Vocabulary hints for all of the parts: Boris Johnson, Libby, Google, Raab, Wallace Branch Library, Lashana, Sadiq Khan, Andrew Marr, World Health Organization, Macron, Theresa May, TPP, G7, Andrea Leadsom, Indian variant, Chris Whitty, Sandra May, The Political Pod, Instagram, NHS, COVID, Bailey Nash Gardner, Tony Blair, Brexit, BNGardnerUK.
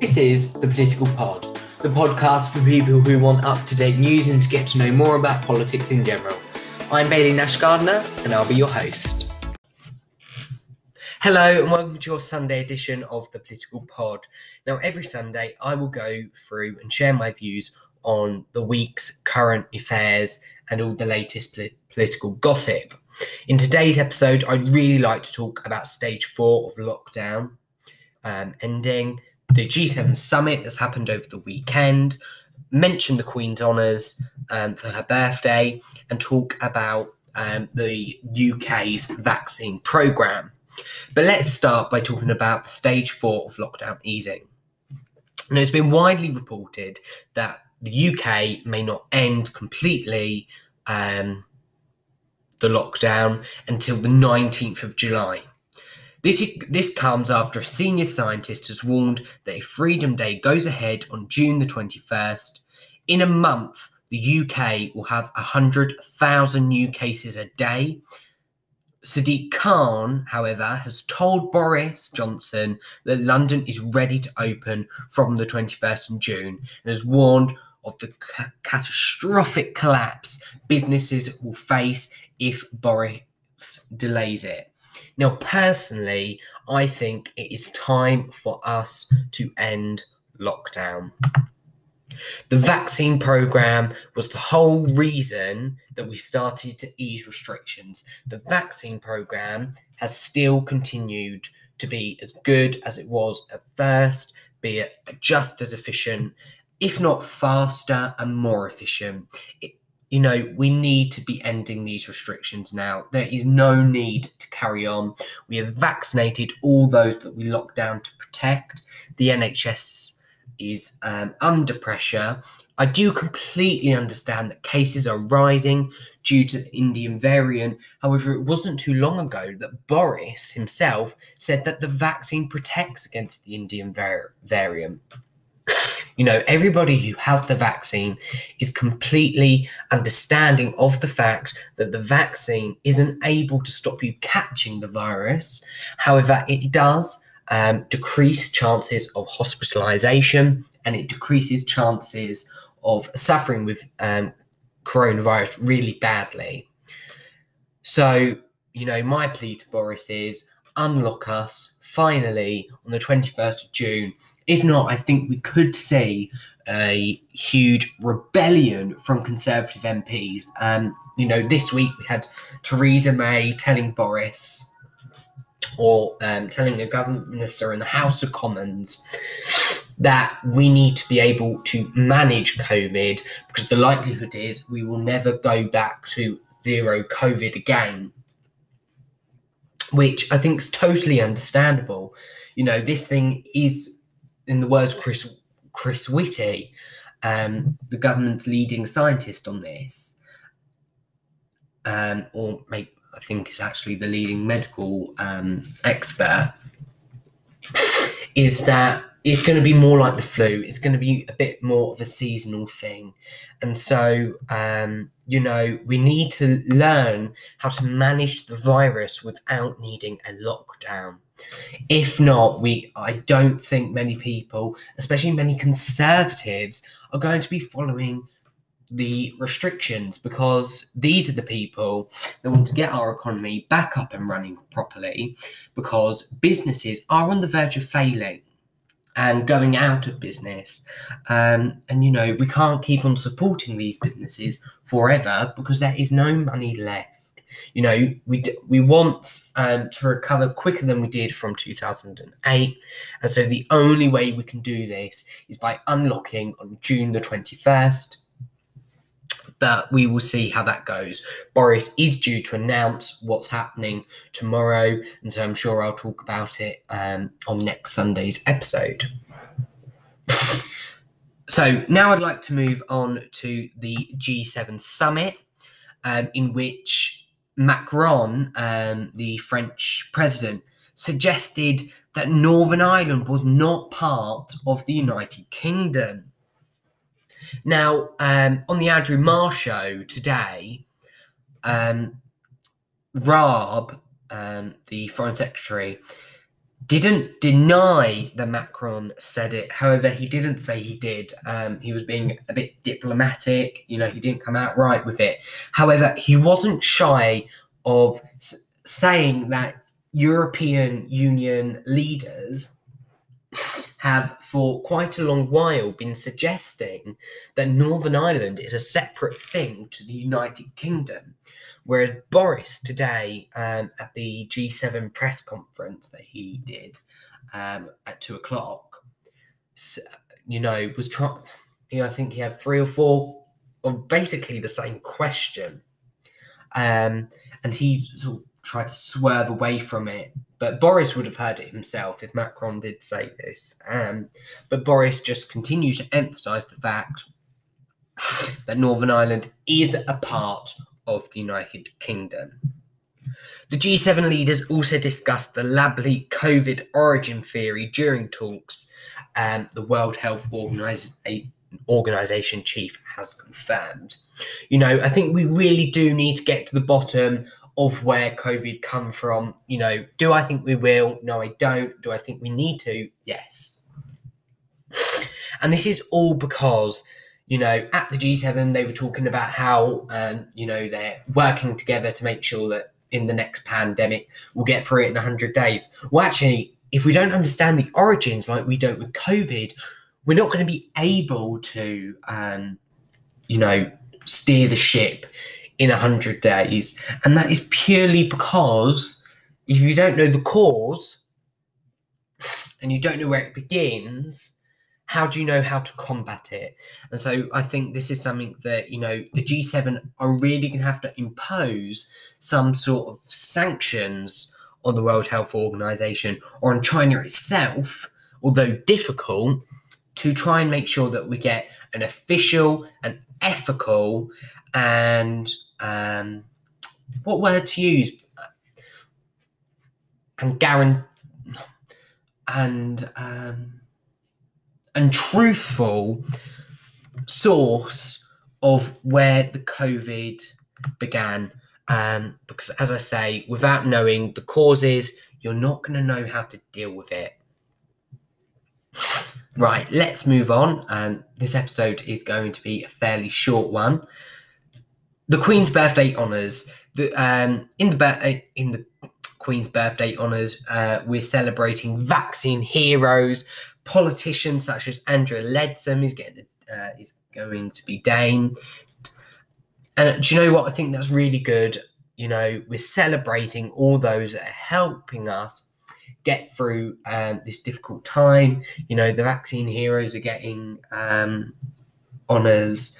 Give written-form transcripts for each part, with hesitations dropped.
This is The Political Pod, the podcast for people who want up-to-date news and to get to know more about politics in general. I'm Bailey Nash Gardner, and I'll be your host. Hello, and welcome to your Sunday edition of The Political Pod. Now, every Sunday, I will go through and share my views on the week's current affairs and all the latest political gossip. In today's episode, I'd really like to talk about stage 4 of lockdown ending, the G7 summit that's happened over the weekend, mention the Queen's honours for her birthday, and talk about the UK's vaccine programme. But let's start by talking about the stage 4 of lockdown easing. Now, it's been widely reported that the UK may not end completely the lockdown until the 19th of July. This comes after a senior scientist has warned that if Freedom Day goes ahead on June the 21st, in a month, the UK will have 100,000 new cases a day. Sadiq Khan, however, has told Boris Johnson that London is ready to open from the 21st of June and has warned of the catastrophic collapse businesses will face if Boris delays it. Now, personally, I think it is time for us to end lockdown. The vaccine programme was the whole reason that we started to ease restrictions. The vaccine programme has still continued to be as good as it was at first, be it just as efficient, if not faster and more efficient. We need to be ending these restrictions now. There is no need to carry on. We have vaccinated all those that we locked down to protect. The NHS is under pressure. I do completely understand that cases are rising due to the Indian variant. However, it wasn't too long ago that Boris himself said that the vaccine protects against the Indian variant. You know, everybody who has the vaccine is completely understanding of the fact that the vaccine isn't able to stop you catching the virus. However, it does decrease chances of hospitalisation, and it decreases chances of suffering with coronavirus really badly. So, my plea to Boris is unlock us finally on the 21st of June. If not, I think we could see a huge rebellion from Conservative MPs. This week we had Theresa May telling Boris, or telling a government minister in the House of Commons, that we need to be able to manage COVID because the likelihood is we will never go back to zero COVID again, which I think is totally understandable. This thing is, in the words of Chris Whitty, the government's leading scientist on this, I think it's actually the leading medical expert, is that it's going to be more like the flu. It's going to be a bit more of a seasonal thing. And so, we need to learn how to manage the virus without needing a lockdown. If not, I don't think many people, especially many Conservatives, are going to be following the restrictions, because these are the people that want to get our economy back up and running properly, because businesses are on the verge of failing and going out of business. We can't keep on supporting these businesses forever because there is no money left. We want to recover quicker than we did from 2008. And so the only way we can do this is by unlocking on June the 21st. But we will see how that goes. Boris is due to announce what's happening tomorrow. And so I'm sure I'll talk about it on next Sunday's episode. So now I'd like to move on to the G7 summit, in which Macron, the French president, suggested that Northern Ireland was not part of the United Kingdom. Now, on the Andrew Marr show today, Raab, the Foreign Secretary, didn't deny that Macron said it. However, he didn't say he did. He was being a bit diplomatic. You know, he didn't come out right with it. However, he wasn't shy of saying that European Union leaders have for quite a long while been suggesting that Northern Ireland is a separate thing to the United Kingdom. Whereas Boris today at the G7 press conference that he did at 2 o'clock, you know, was trying, you know, I think he had 3 or 4 of basically the same question. And he sort of tried to swerve away from it. But Boris would have heard it himself if Macron did say this. But Boris just continued to emphasise the fact that Northern Ireland is a part of the United Kingdom. The G7 leaders also discussed the lab leak COVID origin theory during talks, the World Health Organization chief has confirmed. You know, I think we really do need to get to the bottom of where COVID come from. You know, do I think we will? No, I don't. Do I think we need to? Yes. And this is all because, you know, at the G7, they were talking about how, you know, they're working together to make sure that in the next pandemic, we'll get through it in 100 days. Well, actually, if we don't understand the origins like we don't with COVID, we're not going to be able to, you know, steer the ship in 100 days. And that is purely because if you don't know the cause and you don't know where it begins, how do you know how to combat it? And so I think this is something that, you know, the G7 are really going to have to impose some sort of sanctions on the World Health Organization or on China itself, although difficult, to try and make sure that we get an official and ethical and, what word to use? And truthful source of where the COVID began. Because as I say, without knowing the causes, you're not going to know how to deal with it. Right, let's move on. This episode is going to be a fairly short one. The Queen's Birthday Honours. In the Queen's Birthday Honours, we're celebrating vaccine heroes. Politicians such as Andrea Leadsom is going to be Dame. And do you know what? I think that's really good. You know, we're celebrating all those that are helping us get through this difficult time. You know, the vaccine heroes are getting honours,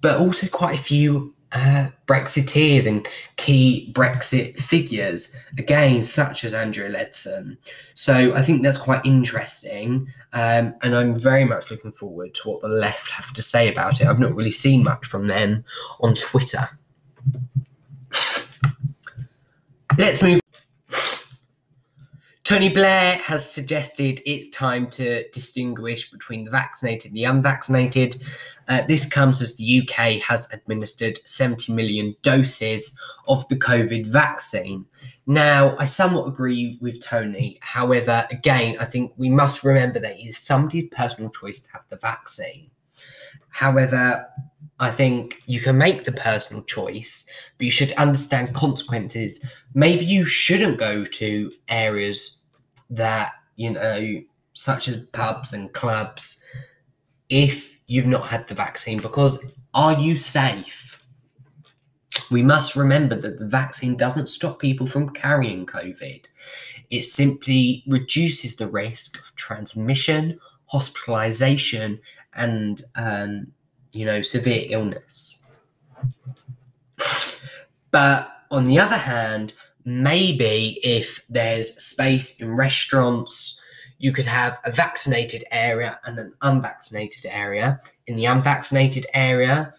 but also quite a few Brexiteers and key Brexit figures, again, such as Andrea Leadsom. So I think that's quite interesting, and I'm very much looking forward to what the left have to say about it. I've not really seen much from them on Twitter. Let's move. Tony Blair has suggested it's time to distinguish between the vaccinated and the unvaccinated. This comes as the UK has administered 70 million doses of the COVID vaccine. Now, I somewhat agree with Tony. However, again, I think we must remember that it is somebody's personal choice to have the vaccine. However, I think you can make the personal choice, but you should understand consequences. Maybe you shouldn't go to areas that, you know, such as pubs and clubs, if you've not had the vaccine, because are you safe? We must remember that the vaccine doesn't stop people from carrying COVID. It simply reduces the risk of transmission, hospitalisation, and, you know, severe illness. But on the other hand, maybe if there's space in restaurants, you could have a vaccinated area and an unvaccinated area. In the unvaccinated area,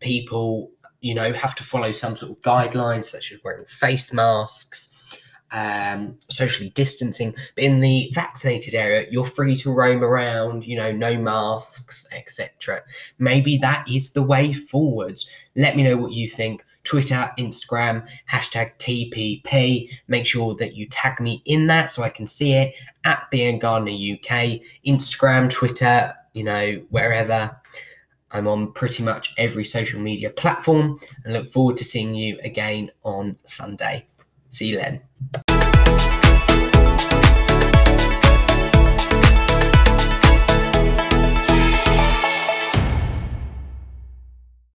people, you know, have to follow some sort of guidelines, such as wearing face masks, socially distancing. But in the vaccinated area, you're free to roam around, you know, no masks, etc. Maybe that is the way forwards. Let me know what you think. Twitter, Instagram, hashtag TPP. Make sure that you tag me in that so I can see it, at BN Gardner UK, Instagram, Twitter, you know, wherever. I'm on pretty much every social media platform and look forward to seeing you again on Sunday. See you then.